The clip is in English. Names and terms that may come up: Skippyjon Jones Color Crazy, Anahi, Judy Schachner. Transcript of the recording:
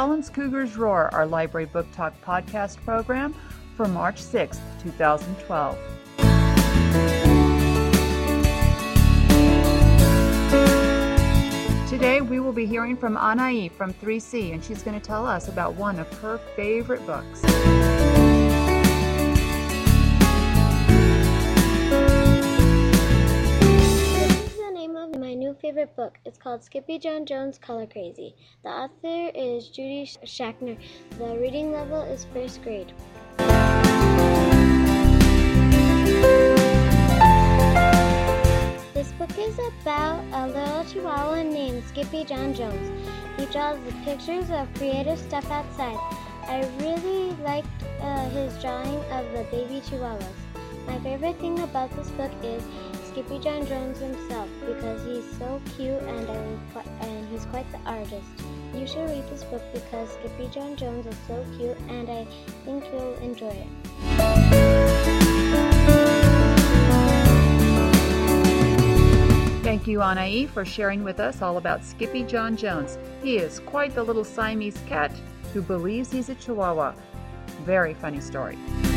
Collins Cougars Roar, our Library Book Talk podcast program for March 6th, 2012. Today we will be hearing from Anahi from 3C, and she's going to tell us about one of her favorite books. My new favorite book is called Skippyjon Jones Color Crazy. The author is Judy Schachner. The reading level is first grade. This book is about a little chihuahua named Skippyjon Jones. He draws the pictures of creative stuff outside. I really liked his drawing of the baby chihuahuas. My favorite thing about this book is Skippyjon Jones himself, because he's so cute and he's quite the artist. You should read this book because Skippyjon Jones is so cute and I think you'll enjoy it. Thank you, Anahi, for sharing with us all about Skippyjon Jones. He is quite the little Siamese cat who believes he's a Chihuahua. Very funny story.